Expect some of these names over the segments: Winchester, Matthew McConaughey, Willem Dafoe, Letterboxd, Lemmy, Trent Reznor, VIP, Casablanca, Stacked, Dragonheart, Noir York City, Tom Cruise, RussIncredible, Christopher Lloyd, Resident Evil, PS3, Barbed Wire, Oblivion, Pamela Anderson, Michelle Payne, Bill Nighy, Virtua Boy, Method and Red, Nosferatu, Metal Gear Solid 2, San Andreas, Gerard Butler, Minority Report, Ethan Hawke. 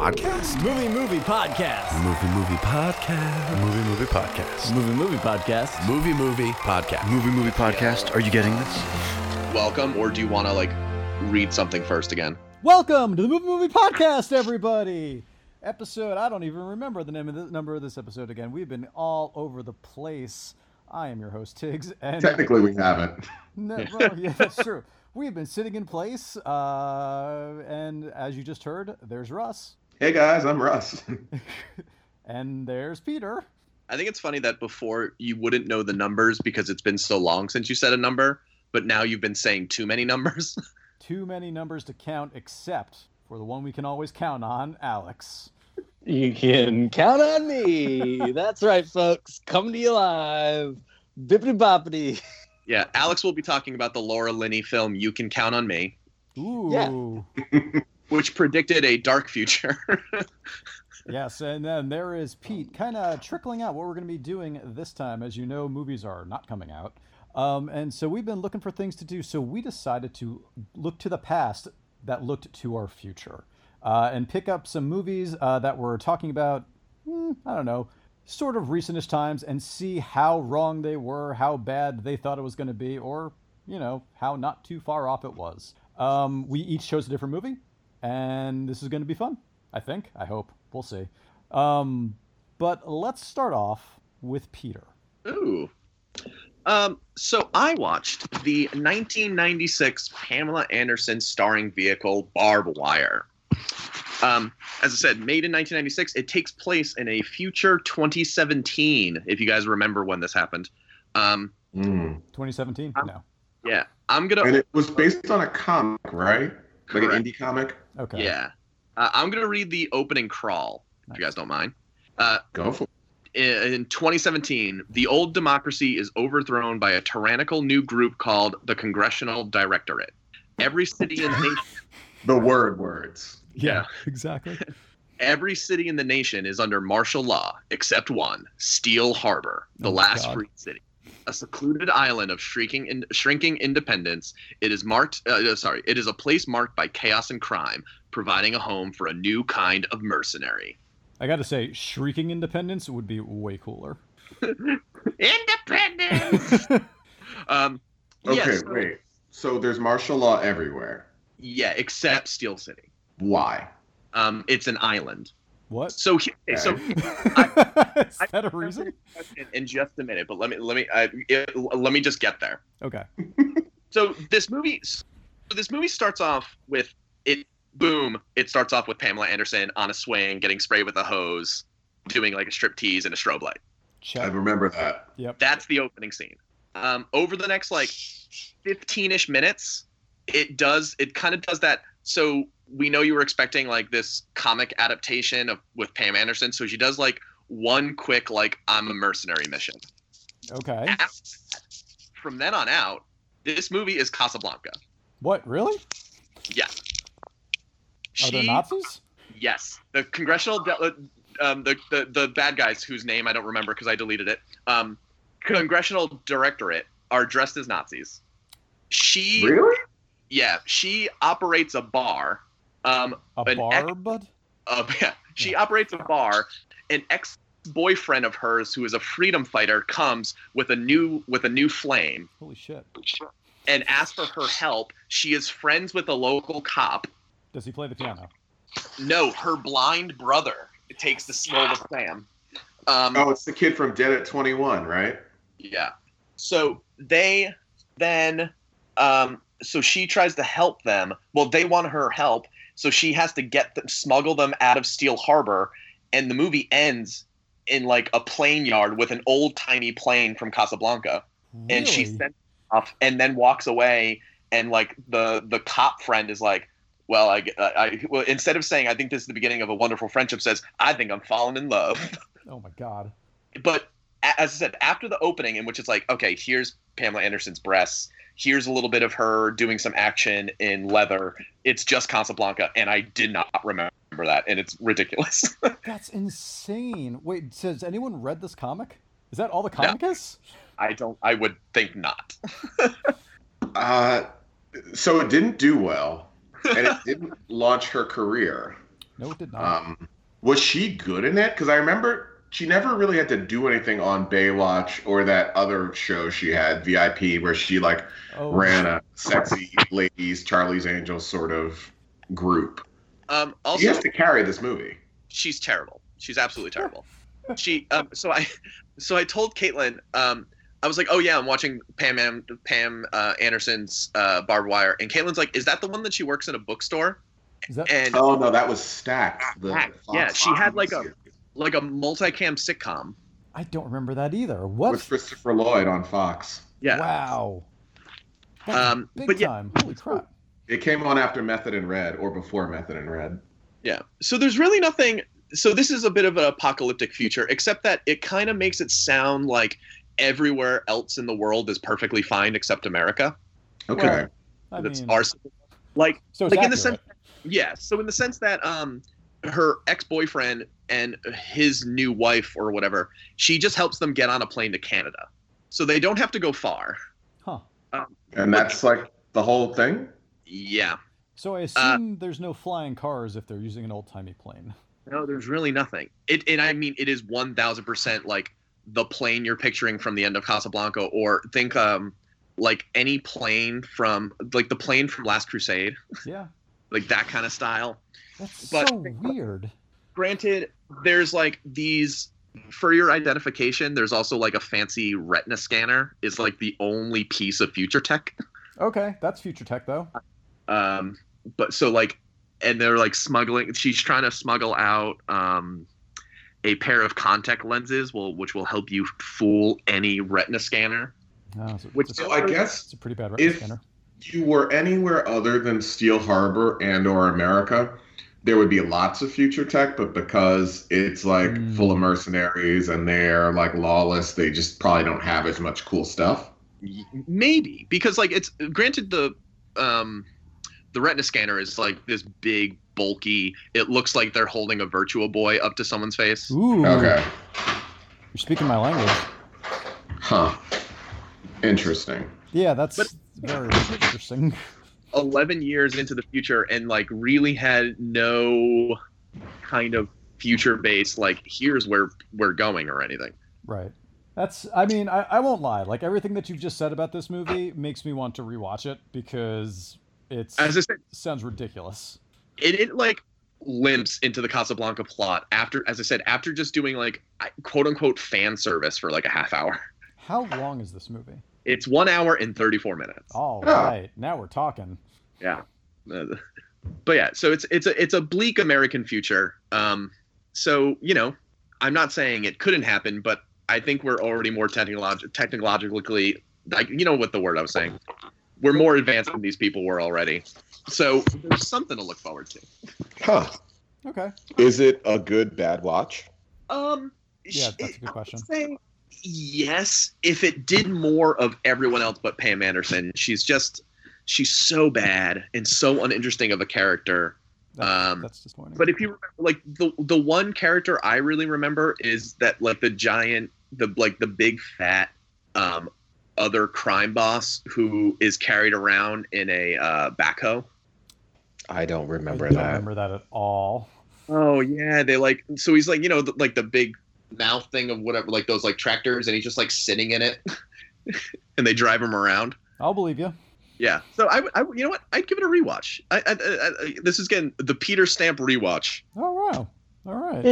Podcast? Movie Movie Podcast. Movie Movie Podcast. Movie Movie Podcast. Movie Movie Podcast. Movie Movie Podcast. Movie Movie Podcast. Are you getting this? Welcome, or do you want to read something first again? Welcome to the Movie Movie Podcast, everybody. Episode, I don't even remember the name of the number of this episode again. We've been all over the place. I am your host, Tiggs. And technically, we haven't. No, well, yeah, that's true. We've been sitting in place, and as you just heard, there's Russ. Hey, guys, I'm Russ. And there's Peter. I think it's funny that before you wouldn't know the numbers because it's been so long since you said a number, but now you've been saying too many numbers. Too many numbers to count, except for the one we can always count on, Alex. You can count on me. That's right, folks. Coming to you live. Bippity-boppity. Yeah, Alex will be talking about the Laura Linney film, You Can Count on Me. Ooh. Yeah. Which predicted a dark future. Yes, and then there is Pete kind of trickling out what we're going to be doing this time. As you know, movies are not coming out. And so we've been looking for things to do. So we decided to look to the past that looked to our future and pick up some movies that were talking about, I don't know, sort of recentish times, and see how wrong they were, how bad they thought it was going to be, or, you know, how not too far off it was. We each chose a different movie, and this is going to be fun, I think. I hope. We'll see. But let's start off with Peter. Ooh. So I watched the 1996 Pamela Anderson starring vehicle Barbed Wire. As I said, made in 1996, it takes place in a future 2017, if you guys remember when this happened. 2017? No. Yeah. And it was based on a comic, right? Correct. Like an indie comic? Okay. Yeah. I'm going to read the opening crawl, if you guys don't mind. Go for it. In 2017, the old democracy is overthrown by a tyrannical new group called the Congressional Directorate. Every city in the nation... The words. Yeah, exactly. Every city in the nation is under martial law, except one, Steel Harbor, the last free city. A secluded island of shrinking independence, it is a place marked by chaos and crime, providing a home for a new kind of mercenary. I gotta say, shrieking independence would be way cooler. Independence! Okay, yeah, wait. So there's martial law everywhere. Yeah, except Steel City. Why? It's an island. What? So is that a reason? In just a minute, but let me just get there. Okay. So this movie starts off with it. Boom! It starts off with Pamela Anderson on a swing, getting sprayed with a hose, doing like a striptease and a strobe light. I remember that. Yep. That's the opening scene. Over the next 15-ish minutes, it kind of does that. So we know you were expecting this comic adaptation with Pam Anderson. So she does one quick I'm a mercenary mission. Okay. From then on out, this movie is Casablanca. What? Really? Yeah. Are there Nazis? Yes. The Congressional the bad guys whose name I don't remember because I deleted it. Congressional Directorate are dressed as Nazis. Really? Yeah, she operates a bar. She operates a bar. An ex-boyfriend of hers who is a freedom fighter comes with a new flame. Holy shit. And asks for her help. She is friends with a local cop. Does he play the piano? No, her blind brother takes the role of Sam. It's the kid from Dead at 21, right? Yeah. So they then... so she tries to help them. Well, they want her help, so she has to smuggle them out of Steel Harbor, and the movie ends in a plane yard with an old-timey plane from Casablanca. Really? And she sends off and then walks away, and the cop friend is like, well, I instead of saying I think this is the beginning of a wonderful friendship, says I think I'm falling in love. Oh my god. But as I said, after the opening, in which it's okay, here's Pamela Anderson's breasts, here's a little bit of her doing some action in leather, it's just Casablanca, and I did not remember that, and it's ridiculous. That's insane. Wait, has anyone read this comic? Is that all the comic is? I would think not. So it didn't do well, and it didn't launch her career. No, it did not. Was she good in it? Because I remember she never really had to do anything on Baywatch or that other show she had, VIP, where she ran a sexy ladies, Charlie's Angels sort of group. Also, she has to carry this movie. She's terrible. She's absolutely terrible. She so I told Caitlin, I was like, oh yeah, I'm watching Pam Anderson's Barbed Wire, and Caitlin's like, is that the one that she works in a bookstore? Oh no, that was Stacked. She had like a multicam sitcom. I don't remember that either. What? With Christopher Lloyd on Fox. Yeah. Wow. Big time. Holy crap. It came on after Method and Red, or before Method and Red. Yeah. So there's really nothing. So this is a bit of an apocalyptic future, except that it kind of makes it sound like everywhere else in the world is perfectly fine except America. Okay. Well, that's arson. In the sense. Yeah. So in the sense that her ex-boyfriend and his new wife or whatever, she just helps them get on a plane to Canada, so they don't have to go far. Huh. And that's the whole thing. Yeah. So I assume there's no flying cars if they're using an old-timey plane. No, there's really nothing. It is 1,000% like the plane you're picturing from the end of Casablanca, or think any plane from the plane from Last Crusade. Yeah. That kind of style. That's so weird. Granted, there's these for your identification. There's also a fancy retina scanner is the only piece of future tech. Okay, that's future tech though. But so and they're smuggling. She's trying to smuggle out a pair of contact lenses, which will help you fool any retina scanner. Oh, it's a pretty bad retina scanner. If you were anywhere other than Steel Harbor and or America, there would be lots of future tech, but because it's full of mercenaries and they're lawless, they just probably don't have as much cool stuff. Maybe because it's granted the retina scanner is this big bulky. It looks like they're holding a Virtua Boy up to someone's face. Ooh. Okay. You're speaking my language. Huh. Interesting. Yeah, that's very interesting. 11 years into the future and really had no kind of future base here's where we're going or anything. Right. That's I won't lie, everything that you've just said about this movie makes me want to rewatch it because sounds ridiculous. It limps into the Casablanca plot after just doing quote unquote fan service for a half hour. How long is this movie? It's 1 hour and 34 minutes. All right. Now we're talking. Yeah. But yeah, so it's a bleak American future. So, I'm not saying it couldn't happen, but I think we're already more technologically, what the word I was saying. We're more advanced than these people were already. So there's something to look forward to. Huh. Okay. Is it a good bad watch? Yeah, that's a good question. Yes, if it did more of everyone else but Pam Anderson. She's so bad and so uninteresting of a character. That's disappointing. But if you remember, the one character I really remember is that the big fat other crime boss who is carried around in a backhoe. I don't remember that at all. Oh yeah, they so he's the big mouth thing of whatever, those tractors, and he's just sitting in it and they drive him around. I'll believe you. Yeah. So I you know what? I'd give it a rewatch. I this is again the Peter Stamp rewatch. Oh wow. All right.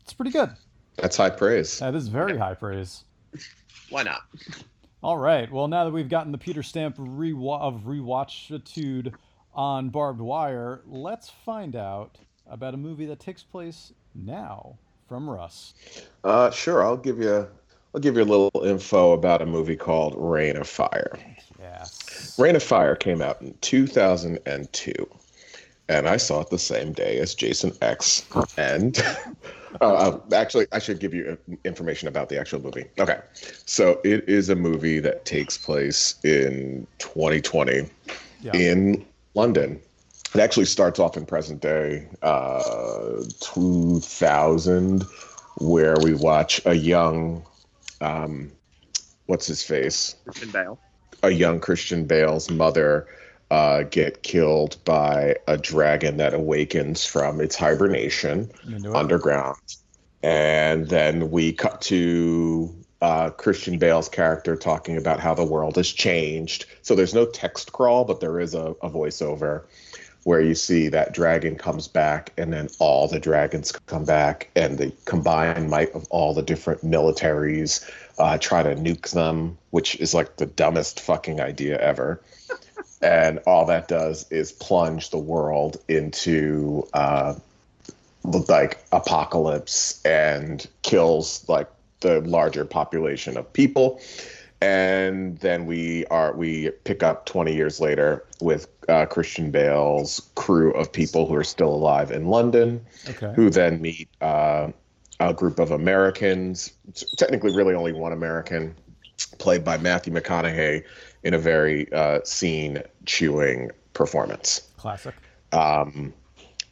It's pretty good. That's high praise. That is very high praise. Why not? All right. Well, now that we've gotten the Peter Stamp of rewatchitude on Barbed Wire, let's find out about a movie that takes place now. From Russ. Sure, I'll give you a little info about a movie called Reign of Fire. Yes. Reign of Fire came out in 2002, and I saw it the same day as Jason X. And actually, I should give you information about the actual movie. Okay, so it is a movie that takes place in 2020 in London. It actually starts off in present day 2000, where we watch a young, what's his face? Christian Bale. A young Christian Bale's mother get killed by a dragon that awakens from its hibernation underground. And then we cut to Christian Bale's character talking about how the world has changed. So there's no text crawl, but there is a voiceover where you see that dragon comes back, and then all the dragons come back, and the combined might of all the different militaries try to nuke them, which is like the dumbest fucking idea ever. And all that does is plunge the world into like apocalypse and kills like the larger population of people. And then we pick up 20 years later with Christian Bale's crew of people who are still alive in London, who then meet a group of Americans, technically really only one American, played by Matthew McConaughey in a very scene-chewing performance. Classic.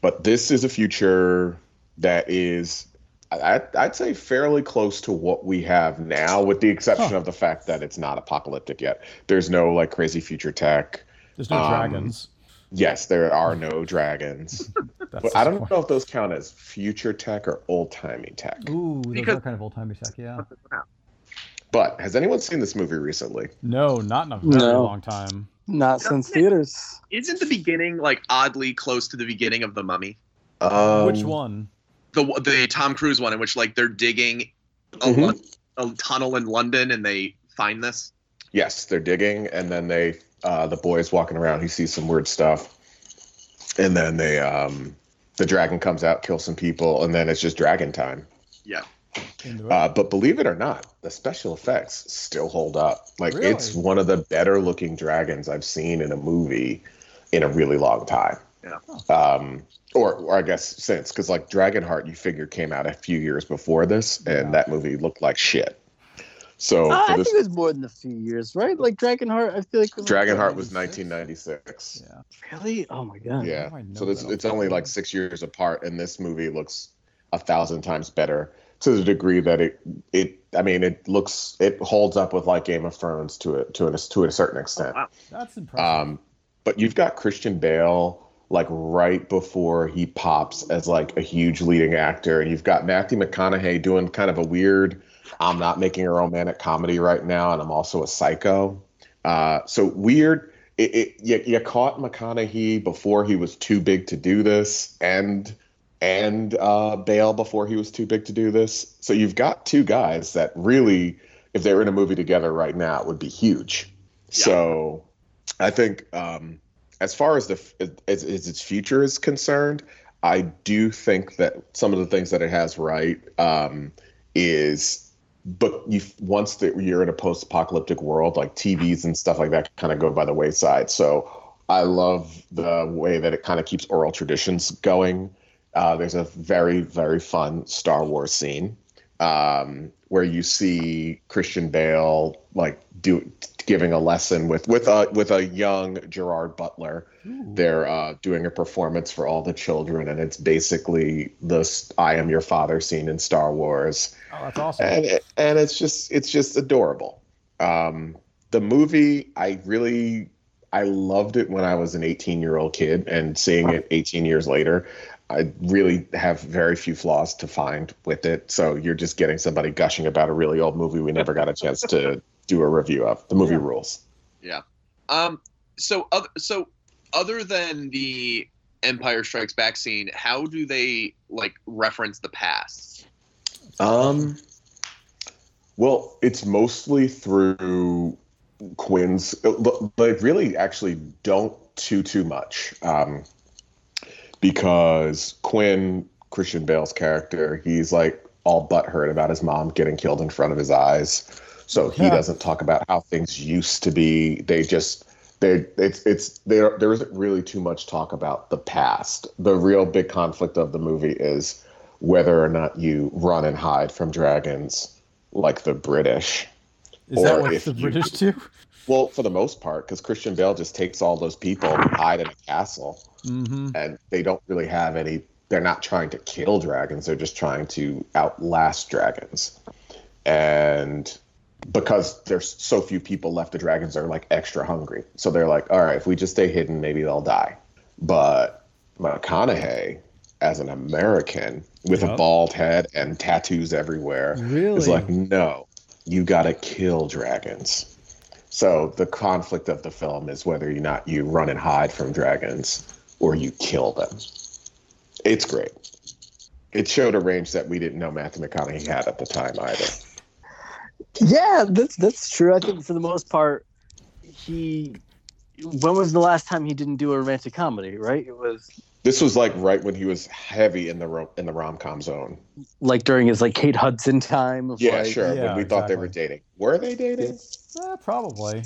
But this is a future that is, I'd say, fairly close to what we have now, with the exception of the fact that it's not apocalyptic yet. There's no like crazy future tech. There's no dragons. Yes, there are no dragons. But I don't know if those count as future tech or old-timey tech. Ooh, those are kind of old-timey tech, yeah. But has anyone seen this movie recently? No, not in a very long time. Not since theaters. Isn't the beginning like oddly close to the beginning of The Mummy? Which one? The Tom Cruise one, in which like they're digging a tunnel in London and they find this. Yes, they're digging, and then they the boy's walking around. He sees some weird stuff, and then they the dragon comes out, kills some people, and then it's just dragon time. Yeah. But believe it or not, the special effects still hold up. Like it's one of the better looking dragons I've seen in a movie in a really long time. Yeah. Or I guess since, because like Dragonheart, you figure, came out a few years before this, and that movie looked like shit. So I think it was more than a few years, right? Like Dragonheart, I feel like Dragonheart was 1996. Yeah. Really? Oh my god. Yeah. So it's only like 6 years apart, and this movie looks 1,000 times better, to the degree that it holds up with like Game of Thrones to a certain extent. Oh, wow. That's impressive. But you've got Christian Bale like right before he pops as like a huge leading actor, and you've got Matthew McConaughey doing kind of a weird, I'm not making a romantic comedy right now, and I'm also a psycho. So weird. You caught McConaughey before he was too big to do this, and Bale before he was too big to do this. So you've got two guys that really, if they were in a movie together right now, it would be huge. Yeah. So I think as far as its future is concerned, I do think that some of the things that it has right is, but you're in a post-apocalyptic world, like TVs and stuff like that kind of go by the wayside. So I love the way that it kind of keeps oral traditions going. There's a very, very fun Star Wars scene where you see Christian Bale like giving a lesson with a young Gerard Butler. Ooh. They're doing a performance for all the children, and it's basically the "I am your father" scene in Star Wars. Oh, that's awesome! And it's just adorable. The movie, I loved it when I was an 18-year-old kid, and seeing it 18 years later, I really have very few flaws to find with it. So you're just getting somebody gushing about a really old movie we never got a chance to do a review of. The movie rules. Yeah. So other than the Empire Strikes Back scene, how do they like reference the past? Well, it's mostly through Quinn's. They really actually don't too much. Because Quinn, Christian Bale's character, he's like all butthurt about his mom getting killed in front of his eyes. So he doesn't talk about how things used to be. There isn't really too much talk about the past. The real big conflict of the movie is whether or not you run and hide from dragons like the British. Is that what the British do? Well, for the most part, because Christian Bale just takes all those people and hide in a castle. Mm-hmm. And they don't really have any, they're not trying to kill dragons, they're just trying to outlast dragons. And because there's so few people left, the dragons are like extra hungry. So they're like, all right, if we just stay hidden, maybe they'll die. But McConaughey, as an American with a bald head and tattoos everywhere, is like, no, you got to kill dragons. So the conflict of the film is whether or not you run and hide from dragons or you kill them. It's great. It showed a range that we didn't know Matthew McConaughey had at the time either. Yeah, that's true. I think for the most part, when was the last time he didn't do a romantic comedy, right? This was like right when he was heavy in the rom-com zone. Like during his like Kate Hudson time. When we thought they were dating. Were they dating? Yeah, probably.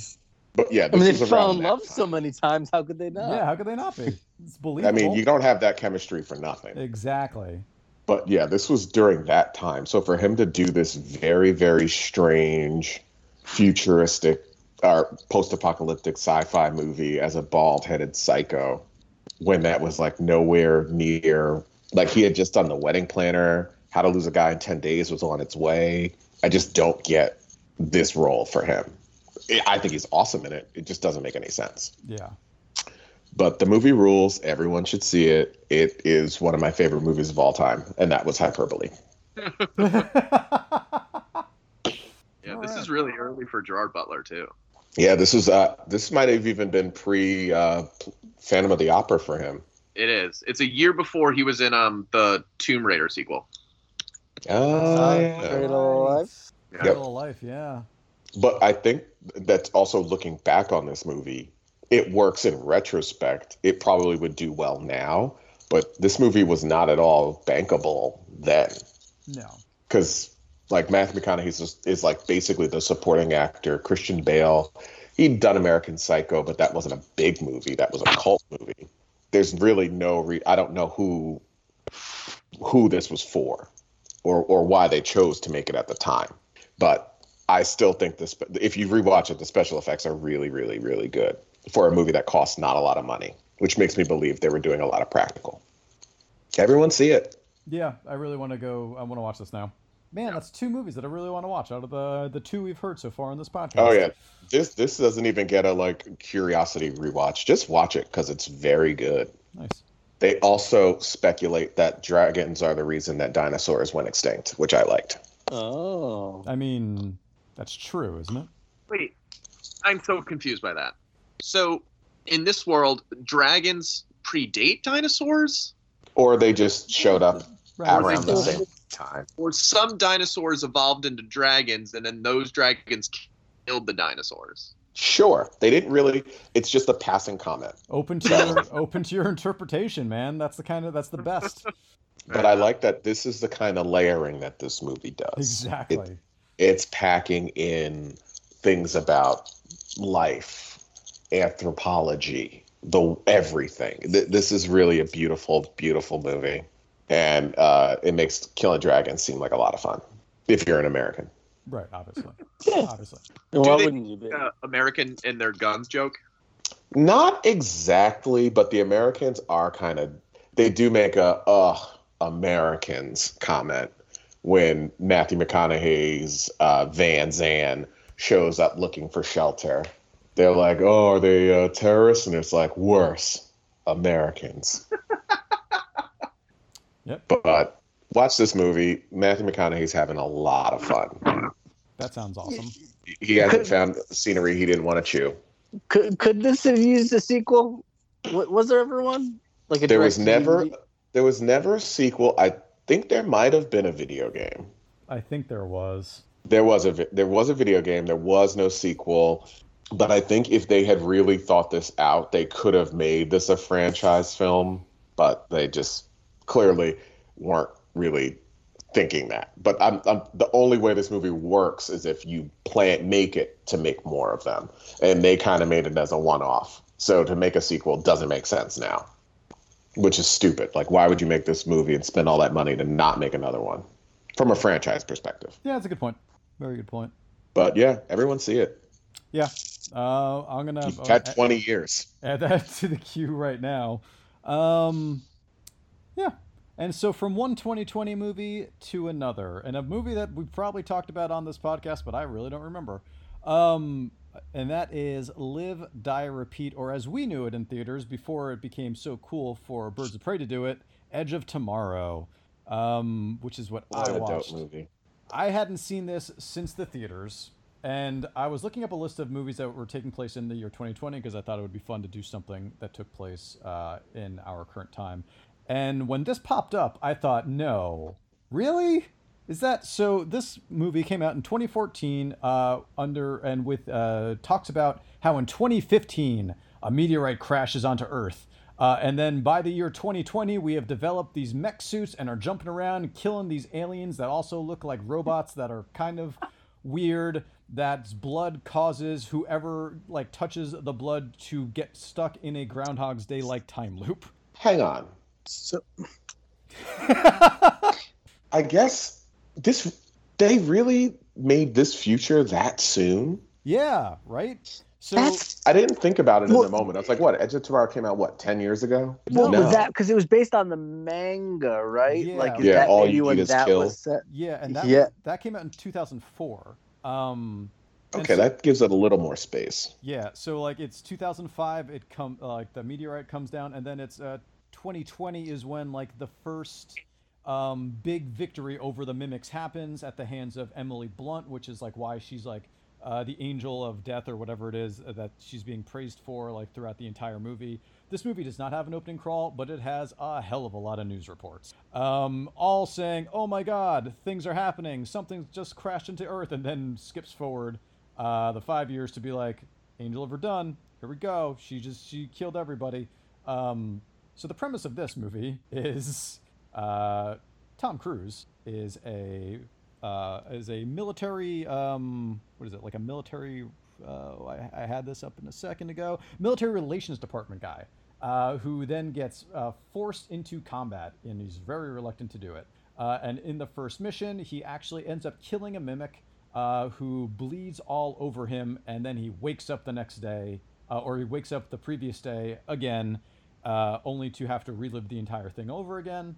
But yeah, they fell in love so many times. How could they not? Yeah, how could they not be? It's believable. I mean, you don't have that chemistry for nothing. Exactly. But yeah, this was during that time. So for him to do this very, very strange, futuristic, or post-apocalyptic sci-fi movie as a bald-headed psycho, when that was like nowhere near, like he had just done The Wedding Planner, How to Lose a Guy in 10 Days was on its way. I just don't get this role for him. I think he's awesome in it. It just doesn't make any sense. Yeah. But the movie rules. Everyone should see it. It is one of my favorite movies of all time, and that was hyperbole. This is really early for Gerard Butler too. Yeah, this might have even been pre Phantom of the Opera for him. It is. It's a year before he was in the Tomb Raider sequel. Cradle of Life. Yeah. But I think that's also, looking back on this movie, it works in retrospect. It probably would do well now, but this movie was not at all bankable then. No. Because like Matthew McConaughey is like basically the supporting actor. Christian Bale, he'd done American Psycho, but that wasn't a big movie. That was a cult movie. There's really no I don't know who this was for or why they chose to make it at the time. But I still think this, if you rewatch it, the special effects are really, really, really good for a movie that costs not a lot of money, which makes me believe they were doing a lot of practical. Everyone see it. Yeah, I really want to go. I want to watch this now. Man, that's two movies that I really want to watch out of the two we've heard so far on this podcast. Oh, yeah. This doesn't even get a, like, curiosity rewatch. Just watch it because it's very good. Nice. They also speculate that dragons are the reason that dinosaurs went extinct, which I liked. Oh. I mean, that's true, isn't it? Wait. I'm so confused by that. So, in this world, dragons predate dinosaurs? Or they just showed up around the same time. Or some dinosaurs evolved into dragons, and then those dragons killed the dinosaurs. Sure. They didn't really. It's just a passing comment. Open to your interpretation, man. That's the best. But I like that this is the kind of layering that this movie does. Exactly. It's packing in things about life, anthropology, everything. This is really a beautiful, beautiful movie. And it makes killing dragons seem like a lot of fun if you're an American. Right, obviously. Yeah. Obviously. Why wouldn't you be? American in their guns joke? Not exactly, but the Americans are kind of, they do make a Americans comment when Matthew McConaughey's Van Zandt shows up looking for shelter. They're like, oh, are they terrorists? And it's like, worse, Americans. Yep. But watch this movie. Matthew McConaughey's having a lot of fun. That sounds awesome. He hasn't found scenery he didn't want to chew. Could this have used a sequel? Was there ever one? Like there was never a sequel. I think there might have been a video game. I think there was. There was a video game. There was no sequel. But I think if they had really thought this out, they could have made this a franchise film. But they just clearly weren't really thinking that. But I'm the only way this movie works is if you make it to make more of them. And they kind of made it as a one-off. So to make a sequel doesn't make sense now, which is stupid. Like, why would you make this movie and spend all that money to not make another one from a franchise perspective? Yeah, that's a good point. Very good point. But yeah, everyone see it. Yeah. I'm going to... You've got 20 years. Add that to the queue right now. Yeah. And so from one 2020 movie to another, and a movie that we probably talked about on this podcast, but I really don't remember. And that is Live, Die, Repeat, or as we knew it in theaters before it became so cool for Birds of Prey to do it, Edge of Tomorrow, which is what I watched. Movie. I hadn't seen this since the theaters, and I was looking up a list of movies that were taking place in the year 2020 because I thought it would be fun to do something that took place in our current time. And when this popped up, I thought, no, really? Is that so? This movie came out in 2014 talks about how in 2015 a meteorite crashes onto Earth. And then by the year 2020, we have developed these mech suits and are jumping around, killing these aliens that also look like robots that are kind of weird. That's blood causes whoever like touches the blood to get stuck in a Groundhog's Day like time loop. Hang on. So I guess they really made this future that soon. Yeah, right? So I didn't think about it in the moment. I was like, what? Edge of Tomorrow came out, 10 years ago? Well, no. Was that because it was based on the manga, right? Yeah, like, yeah, that all you need is that kill. Was set? Yeah, and that came out in 2004. That gives it a little more space. Yeah, so like it's 2005, it the meteorite comes down, and then it's 2020 is when like the first big victory over the mimics happens at the hands of Emily Blunt, which is like why she's like the angel of death or whatever it is that she's being praised for like throughout the entire movie. This movie does not have an opening crawl, but it has a hell of a lot of news reports. All saying, oh my God, things are happening. Something's just crashed into Earth, and then skips forward the 5 years to be like, Angel of Her Done. Here we go. She killed everybody. So the premise of this movie is Tom Cruise is a military, like a military, I had this up in a second ago, military relations department guy who then gets forced into combat, and he's very reluctant to do it. And in the first mission, he actually ends up killing a mimic who bleeds all over him, and then he wakes up the next day, or he wakes up the previous day again, only to have to relive the entire thing over again.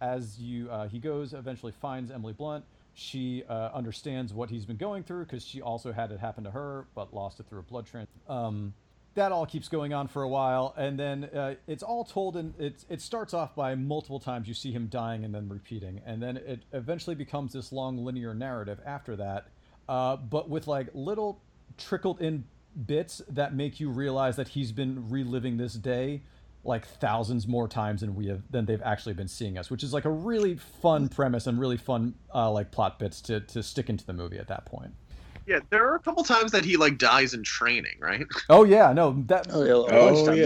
He goes, eventually finds Emily Blunt. She understands what he's been going through because she also had it happen to her, but lost it through a blood transfusion. That all keeps going on for a while, and then it's all told, and it starts off by multiple times you see him dying and then repeating, and then it eventually becomes this long linear narrative after that, but with like little trickled in bits that make you realize that he's been reliving this day like thousands more times than they've actually been seeing us, which is like a really fun premise and really fun like plot bits to stick into the movie at that point. Yeah, there are a couple times that he like dies in training, right? Oh yeah, no, that. It's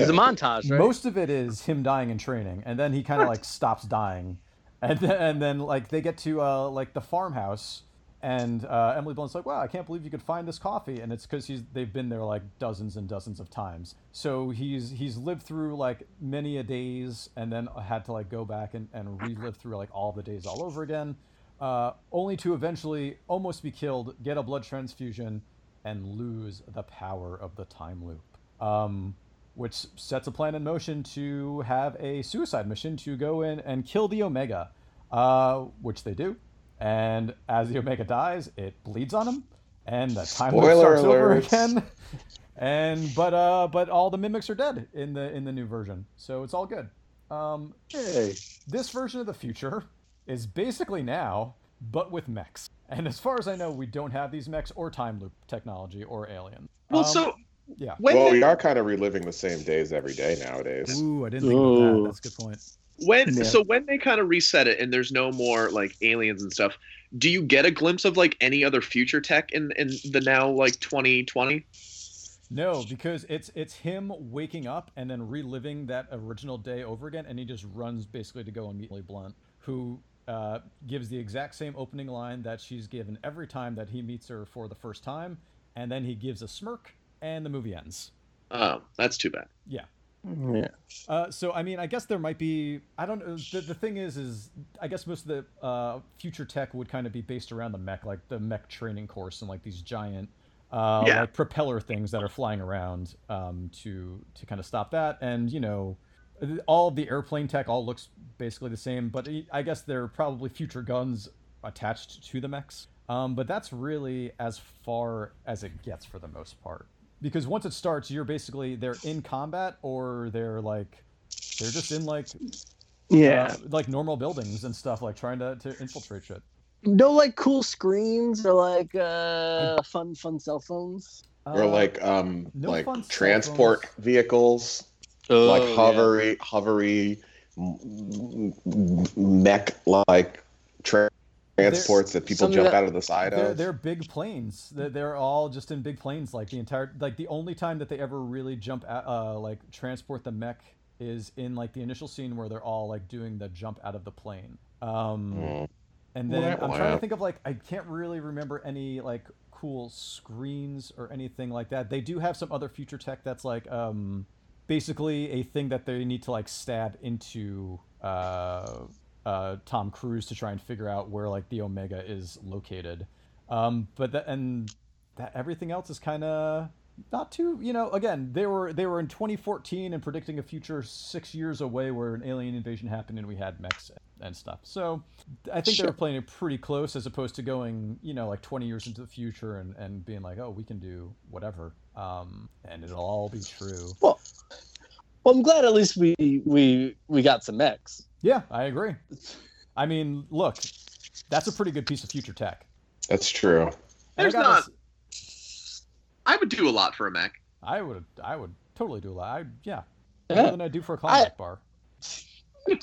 a montage, right? Most of it is him dying in training, and then he kind of like stops dying, and then like they get to like the farmhouse, and Emily Blunt's like, "Wow, I can't believe you could find this coffee," and it's because they've been there like dozens and dozens of times. So he's lived through like many a days, and then had to like go back and relive through like all the days all over again. Only to eventually almost be killed, get a blood transfusion, and lose the power of the time loop, which sets a plan in motion to have a suicide mission to go in and kill the Omega, which they do. And as the Omega dies, it bleeds on him, and the time loop starts over again. But all the mimics are dead in the new version, so it's all good. This version of the future is basically now, but with mechs. And as far as I know, we don't have these mechs or time loop technology or aliens. We are kind of reliving the same days every day nowadays. Ooh, I didn't think about that. That's a good point. When they kind of reset it and there's no more like aliens and stuff, do you get a glimpse of like any other future tech in the now like 2020? No, because it's him waking up and then reliving that original day over again, and he just runs basically to go and meet Emily Blunt, who gives the exact same opening line that she's given every time that he meets her for the first time, and then he gives a smirk, and the movie ends. Oh, that's too bad. Yeah. Yeah. So, I mean, I guess there might be... I don't know. The thing is I guess most of the future tech would kind of be based around the mech, like the mech training course and like these giant like propeller things that are flying around to kind of stop that. And, you know, all the airplane tech all looks basically the same, but I guess they're probably future guns attached to the mechs. But that's really as far as it gets for the most part. Because once it starts, you're basically, they're in combat, or they're like, they're just in like, yeah, like normal buildings and stuff, like trying to infiltrate shit. No, like cool screens or like fun cell phones. Or like no, like transport vehicles, like hovery mech like transports that people jump out of the side of. They're big planes. They're all just in big planes. Like the entire, like the only time that they ever really jump out, like transport the mech is in like the initial scene where they're all like doing the jump out of the plane. And then I'm trying to think of like, I can't really remember any like cool screens or anything like that. They do have some other future tech that's like basically a thing that they need to like stab into Tom Cruise to try and figure out where like the Omega is located. But everything else is kind of not too, you know, again, they were in 2014 and predicting a future 6 years away where an alien invasion happened and we had mechs and stuff. So I think they were playing it pretty close as opposed to going, you know, like 20 years into the future and being like, oh, we can do whatever. And it'll all be true. Well, I'm glad at least we got some mechs. Yeah, I agree. I mean, look, that's a pretty good piece of future tech. That's true. I would do a lot for a mech. I would totally do a lot. More than I do for a comic bar.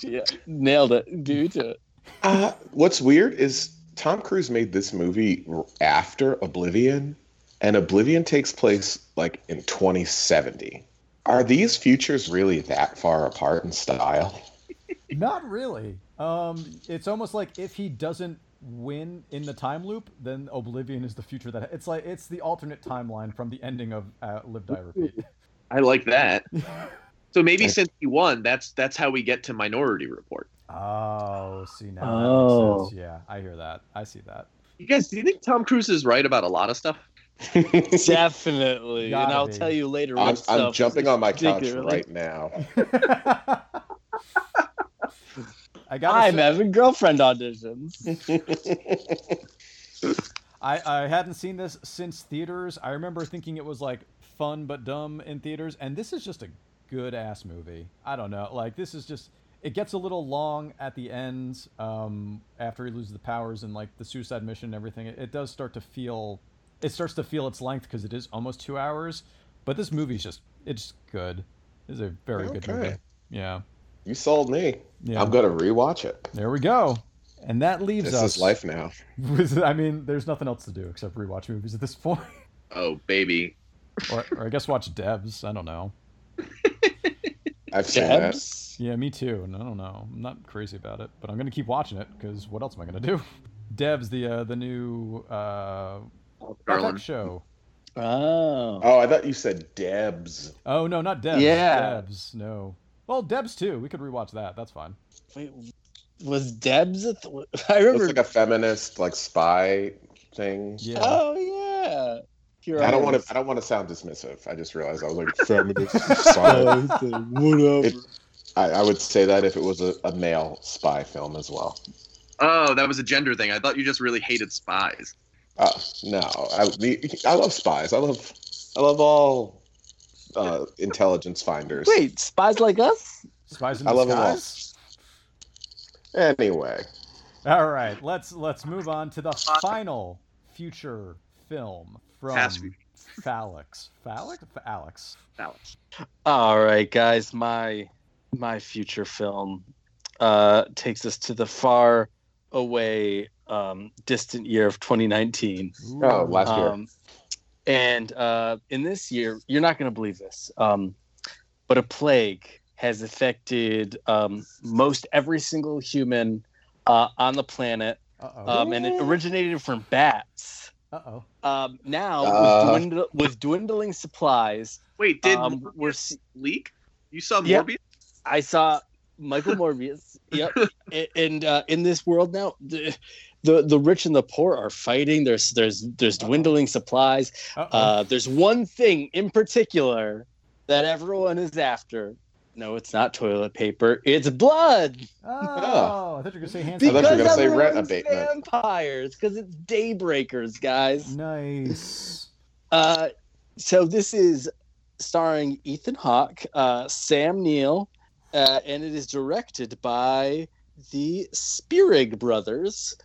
Yeah, nailed it. Dude, to it. What's weird is Tom Cruise made this movie after Oblivion, and Oblivion takes place like in 2070. Are these futures really that far apart in style? Not really. It's almost like if he doesn't win in the time loop, then Oblivion is the future that it's like, it's the alternate timeline from the ending of Live Die Repeat. I like that. So maybe since he won, that's how we get to Minority Report. Oh, see now. Oh. That makes sense. Yeah, I hear that. I see that. You guys, do you think Tom Cruise is right about a lot of stuff? Definitely. Gotta and I'll be. Tell you later. I'm jumping on my couch right now. I'm having girlfriend auditions. I hadn't seen this since theaters. I remember thinking it was like fun but dumb in theaters, and this is just a good ass movie. I don't know. Like this is just, it gets a little long at the end after he loses the powers and like the suicide mission and everything. It does start to feel, it starts to feel its length because it is almost 2 hours. But this movie's just, it's good. It's a very good movie. Yeah. You sold me. Yeah. I'm going to rewatch it. There we go. And that leaves us. This is life now. I mean, there's nothing else to do except rewatch movies at this point. Oh, baby. Or I guess watch Devs. I don't know. I've seen Devs? That. Yeah, me too. And I don't know. I'm not crazy about it, but I'm going to keep watching it because what else am I going to do? Devs, the new show. Oh, I thought you said Debs. Oh, no, not Debs. Yeah. Debs, no. Well, Debs too. We could rewatch that. That's fine. Wait, was Debs? I remember. It's like a feminist, like spy thing. Yeah. Oh yeah. Here I don't want to sound dismissive. I just realized I was like feminist spy thing. Whatever. I would say that if it was a male spy film as well. Oh, that was a gender thing. I thought you just really hated spies. No. I love spies. I love all. Intelligence finders. Wait, spies like us? Spies in disguise? I love them all. Anyway. All right, let's move on to the final future film from Phalix. Alex. All right, guys, my future film takes us to the far away distant year of 2019. Ooh. Oh, last year. And in this year, you're not going to believe this, but a plague has affected most every single human on the planet, and it originated from bats. Uh-oh. Now, with dwindling supplies... Wait, did Morbius leak? You saw Morbius? Yep, I saw Michael Morbius. Yep. And in this world now... The rich and the poor are fighting. There's dwindling supplies. There's one thing in particular that everyone is after, No, it's not toilet paper. It's blood. Oh, I thought you were going to say hand sanitizer. I thought you were going to say rent abatement. Vampires, because it's Daybreakers, guys. Nice. So this is starring Ethan Hawke, Sam Neill, and it is directed by the Spearig brothers,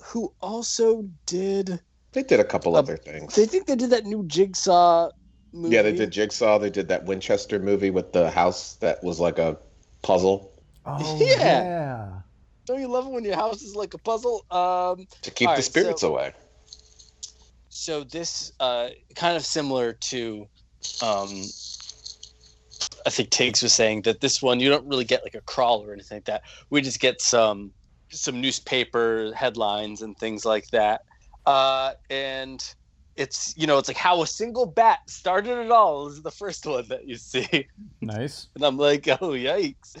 who also did... They did a couple other things. They think they did that new Jigsaw... movie. Yeah, they did Jigsaw. They did that Winchester movie with the house that was like a puzzle. Oh, yeah. Don't you love it when your house is like a puzzle? To keep the spirits away. So this kind of similar to, I think Tiggs was saying that this one, you don't really get like a crawl or anything like that. We just get some newspaper headlines and things like that. And... It's, you know, it's like how a single bat started it all is the first one that you see. Nice. And I'm like, oh, yikes.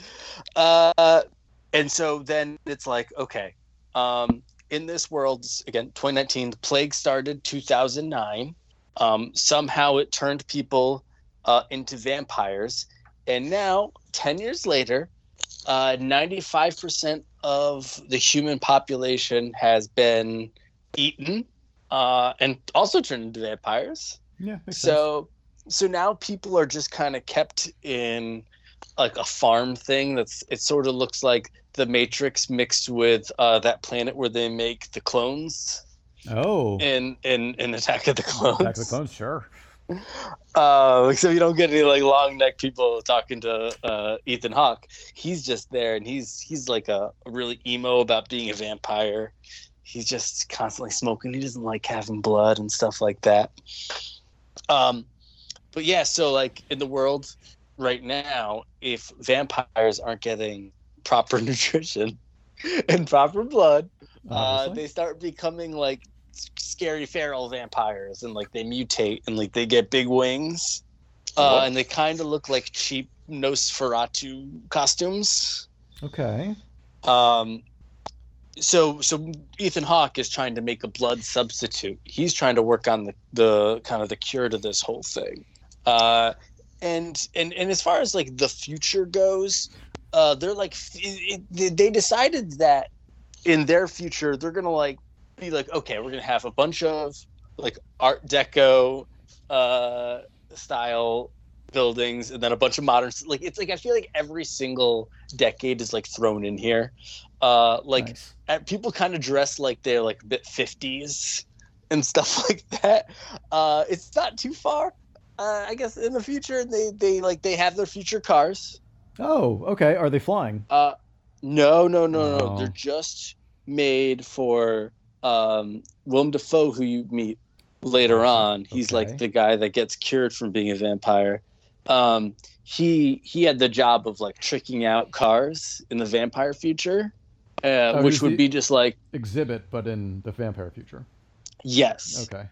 And so then it's like, okay, in this world, again, 2019, the plague started 2009. Somehow it turned people into vampires. And now, 10 years later, 95% of the human population has been eaten. And also turned into vampires. Yeah. So now people are just kind of kept in like a farm thing. It sort of looks like the Matrix mixed with that planet where they make the clones. Oh. In Attack of the Clones. Attack of the Clones, sure. So you don't get any like long necked people talking to Ethan Hawke. He's just there, and he's like a really emo about being a vampire. He's just constantly smoking. He doesn't like having blood and stuff like that. But yeah, so like in the world right now, if vampires aren't getting proper nutrition and proper blood, they start becoming like scary feral vampires, and like they mutate and like they get big wings, and they kind of look like cheap Nosferatu costumes. Okay. So Ethan Hawke is trying to make a blood substitute. He's trying to work on the kind of the cure to this whole thing. And as far as like the future goes, they're like they decided that in their future they're gonna like be like, okay, we're gonna have a bunch of like Art Deco style buildings, and then a bunch of modern, like, it's like I feel like every single decade is like thrown in here. Like nice. People kind of dress like they're like a bit 50s and stuff like that. It's not too far, I guess, in the future. They have their future cars. Oh, okay. Are they flying? No. They're just made for Willem Dafoe, who you meet later on. He's like the guy that gets cured from being a vampire. He had the job of like tricking out cars in the vampire future, which would be just like Exhibit, but in the vampire future. Yes. Okay.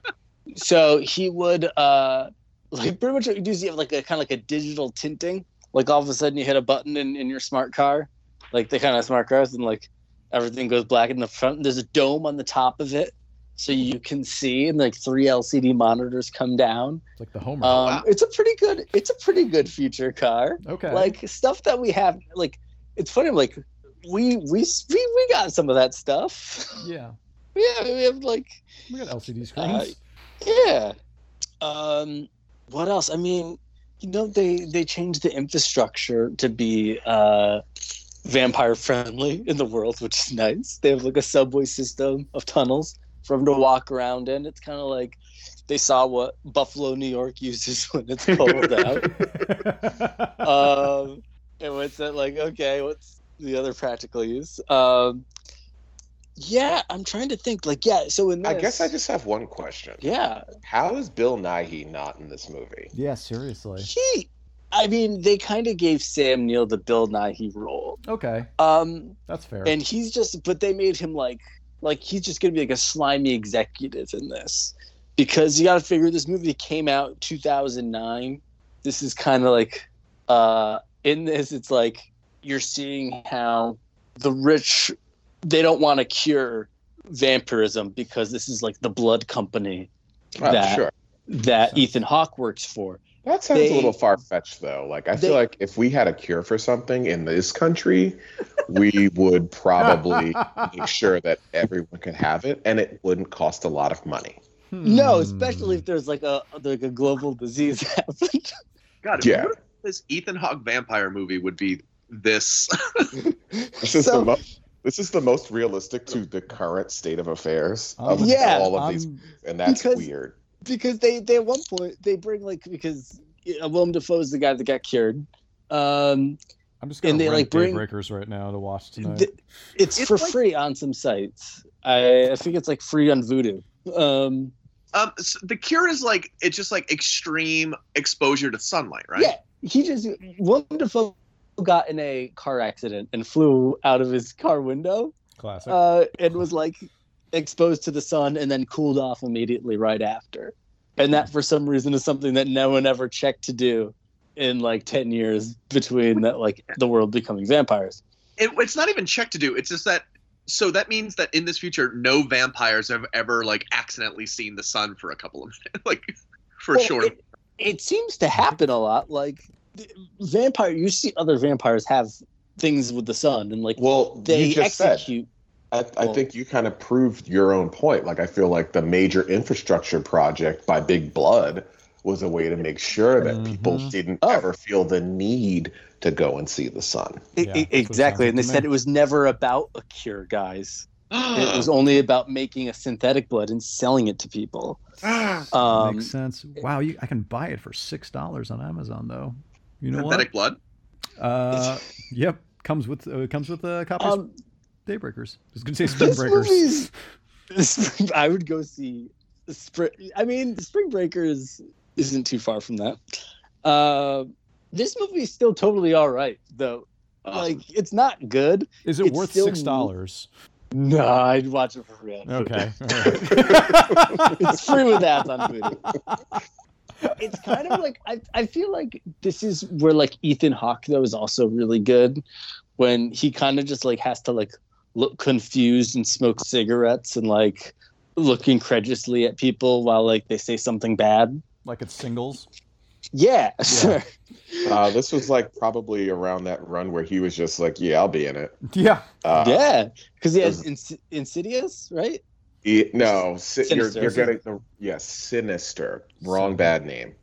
So he would like pretty much what you do is you have like a kind of like a digital tinting. Like all of a sudden you hit a button in your smart car, like the kind of smart cars, and like everything goes black in the front. And there's a dome on the top of it, so you can see, and like 3 LCD monitors come down. It's like the Homer. Wow. It's a pretty good future car. Okay. Like stuff that we have, like it's funny. Like we got some of that stuff. Yeah. Yeah, we have like we got LCD screens. Yeah. What else? I mean, you know, they changed the infrastructure to be vampire friendly in the world, which is nice. They have like a subway system of tunnels for them to walk around in. It's kind of like they saw what Buffalo, New York uses when it's cold out. And what's that like? Okay, what's the other practical use? Yeah, I'm trying to think. Like, yeah, so in this... I guess I just have one question. Yeah. How is Bill Nighy not in this movie? Yeah, seriously. They kind of gave Sam Neill the Bill Nighy role. Okay. That's fair. And he's just... But they made him like... Like, he's just going to be like a slimy executive in this, because you got to figure this movie came out 2009. This is kind of like in this, it's like you're seeing how the rich, they don't want to cure vampirism because this is like the blood company that Ethan Hawke works for. That sounds a little far-fetched, though. Like, I feel like if we had a cure for something in this country, we would probably make sure that everyone could have it, and it wouldn't cost a lot of money. No, especially if there's like a global disease. God, yeah. What if this Ethan Hawke vampire movie would be this? This is the most realistic to the current state of affairs of all of these, and that's weird. Because they at one point they bring because Willem Dafoe is the guy that got cured. I'm just going to rent Daybreakers right now to watch tonight. It's for free on some sites. I think it's like free on Vudu. So the cure is it's just extreme exposure to sunlight, right? Yeah, Willem Dafoe got in a car accident and flew out of his car window. Classic. And was exposed to the sun and then cooled off immediately right after. And that for some reason is something that no one ever checked to do in 10 years between that the world becoming vampires. It's not even checked to do. It's just that. So that means that in this future, no vampires have ever accidentally seen the sun for a couple of minutes, sure. It seems to happen a lot. You see other vampires have things with the sun and they execute. I think you kind of proved your own point. I feel like the major infrastructure project by Big Blood was a way to make sure that people didn't ever feel the need to go and see the sun. Exactly. And they said it was never about a cure, guys. It was only about making a synthetic blood and selling it to people. Makes sense. Wow, I can buy it for $6 on Amazon, though. You know synthetic what? Blood? Yep. Comes with a copy of Daybreakers. I was going to say Spring Breakers. I would go see Spring Breakers isn't too far from that. This movie is still totally all right, though. It's not good. Is it worth $6? No, I'd watch it for real. Okay. All right. It's free with ads on Vudu. It's kind of I feel like this is where Ethan Hawke, though, is also really good when he kind of just has to look confused and smoke cigarettes and look incredulously at people while they say something bad. Like it's Singles? Yeah, sure. This was probably around that run where he was just I'll be in it. Yeah. Because he has Insidious, right? You're getting the Sinister. Wrong bad name.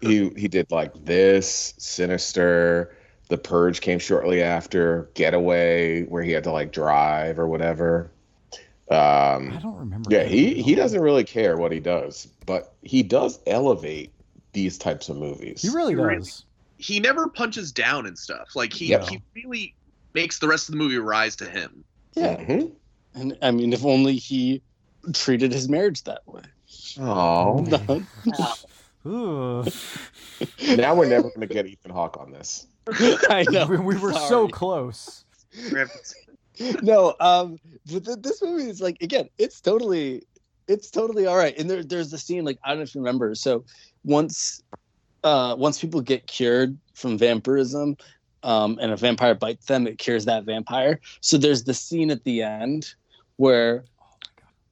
He did this, Sinister, The Purge came shortly after, Getaway, where he had to drive or whatever. I don't remember. Yeah, he doesn't really care what he does, but he does elevate these types of movies. He really does. He never punches down and stuff. He really makes the rest of the movie rise to him. Yeah. Mm-hmm. And if only he treated his marriage that way. Oh. Now we're never going to get Ethan Hawke on this. I know. We were so close. No, but this movie is it's totally all right. And there's the scene I don't know if you remember. So once people get cured from vampirism, and a vampire bites them, it cures that vampire. So there's the scene at the end where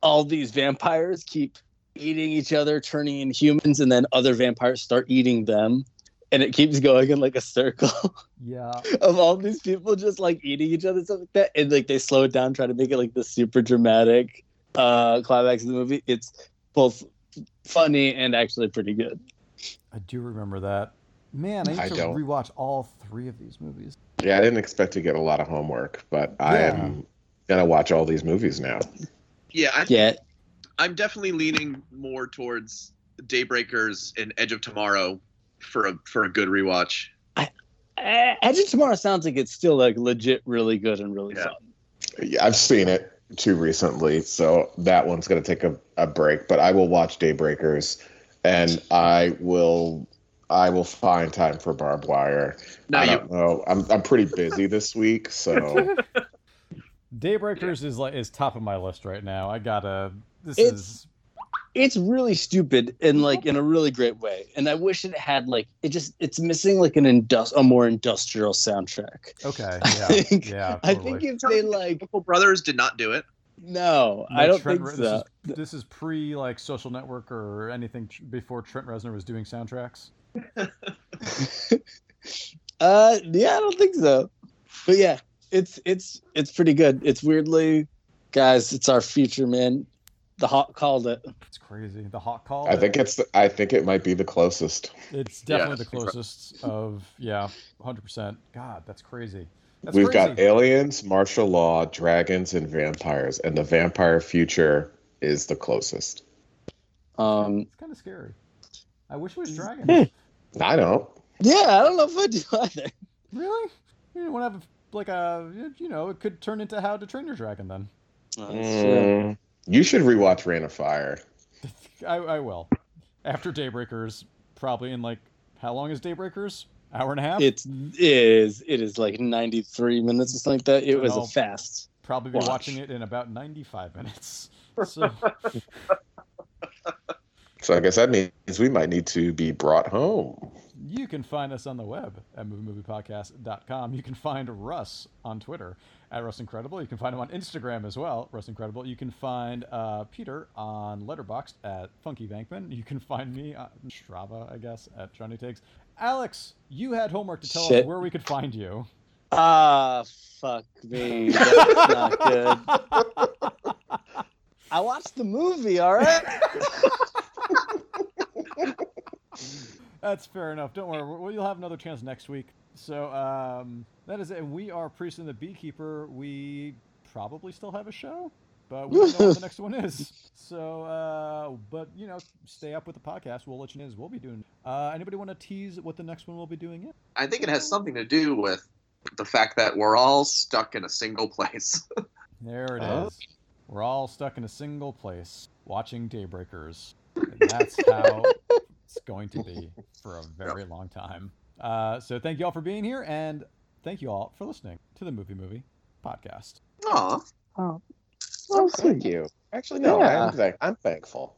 all these vampires keep eating each other, turning in humans, and then other vampires start eating them. And it keeps going in a circle of all these people just eating each other, stuff like that. And they slow it down, try to make it the super dramatic climax of the movie. It's both funny and actually pretty good. I do remember that. Man, I used to rewatch all three of these movies. Yeah, I didn't expect to get a lot of homework, but I am going to watch all these movies now. Yeah, I'm definitely leaning more towards Daybreakers and Edge of Tomorrow for a good rewatch. Edge of Tomorrow sounds like it's still legit really good and really fun. Yeah, I've seen it too recently, so that one's going to take a break, but I will watch Daybreakers and I will find time for Barbed Wire. I don't know. I'm pretty busy this week, so Daybreakers is top of my list right now. It's really stupid and in a really great way. And I wish it had it's missing a more industrial soundtrack. Okay. Yeah. I think if they Little Brothers did not do it. No, I don't think so. This is pre Social Network or anything before Trent Reznor was doing soundtracks. Yeah, I don't think so. But yeah, it's pretty good. It's weirdly, guys, it's our future, man. The Hawk called it. It's crazy. The Hawk called it. I think it might be the closest. It's definitely the closest of 100%. God, that's crazy. We've got aliens, martial law, dragons, and vampires, and the vampire future is the closest. It's kind of scary. I wish it was dragons. I don't. Yeah, I don't know if I do either. Really? You didn't want to have like a, you know, it could turn into How to Train Your Dragon then. You should rewatch Reign of Fire. I will. After Daybreakers, probably in like, how long is Daybreakers? Hour and a half? It is like 93 minutes or something like that. It was a fast. Probably be watching it in about 95 minutes. So I guess that means we might need to be brought home. You can find us on the web at moviemoviepodcast.com. You can find Russ on Twitter at RussIncredible. You can find him on Instagram as well, RussIncredible. You can find Peter on Letterboxd at Funky Vankman. You can find me on Strava, I guess, at Johnny Takes. Alex, you had homework to tell us where we could find you. Ah, fuck me. That's not good. I watched the movie, all right? That's fair enough. Don't worry. You'll have another chance next week. So that is it. And we are Priest and the Beekeeper. We probably still have a show, but we don't know what the next one is. So, but, you know, stay up with the podcast. We'll let you know what we'll be doing. Anybody want to tease what the next one will be doing? Yet? I think it has something to do with the fact that we're all stuck in a single place. There it is. We're all stuck in a single place watching Daybreakers. And that's how... It's going to be for a very long time. So thank you all for being here, and thank you all for listening to the Movie Movie Podcast. Aw. Oh, well, thank you. Actually, no, I'm thankful.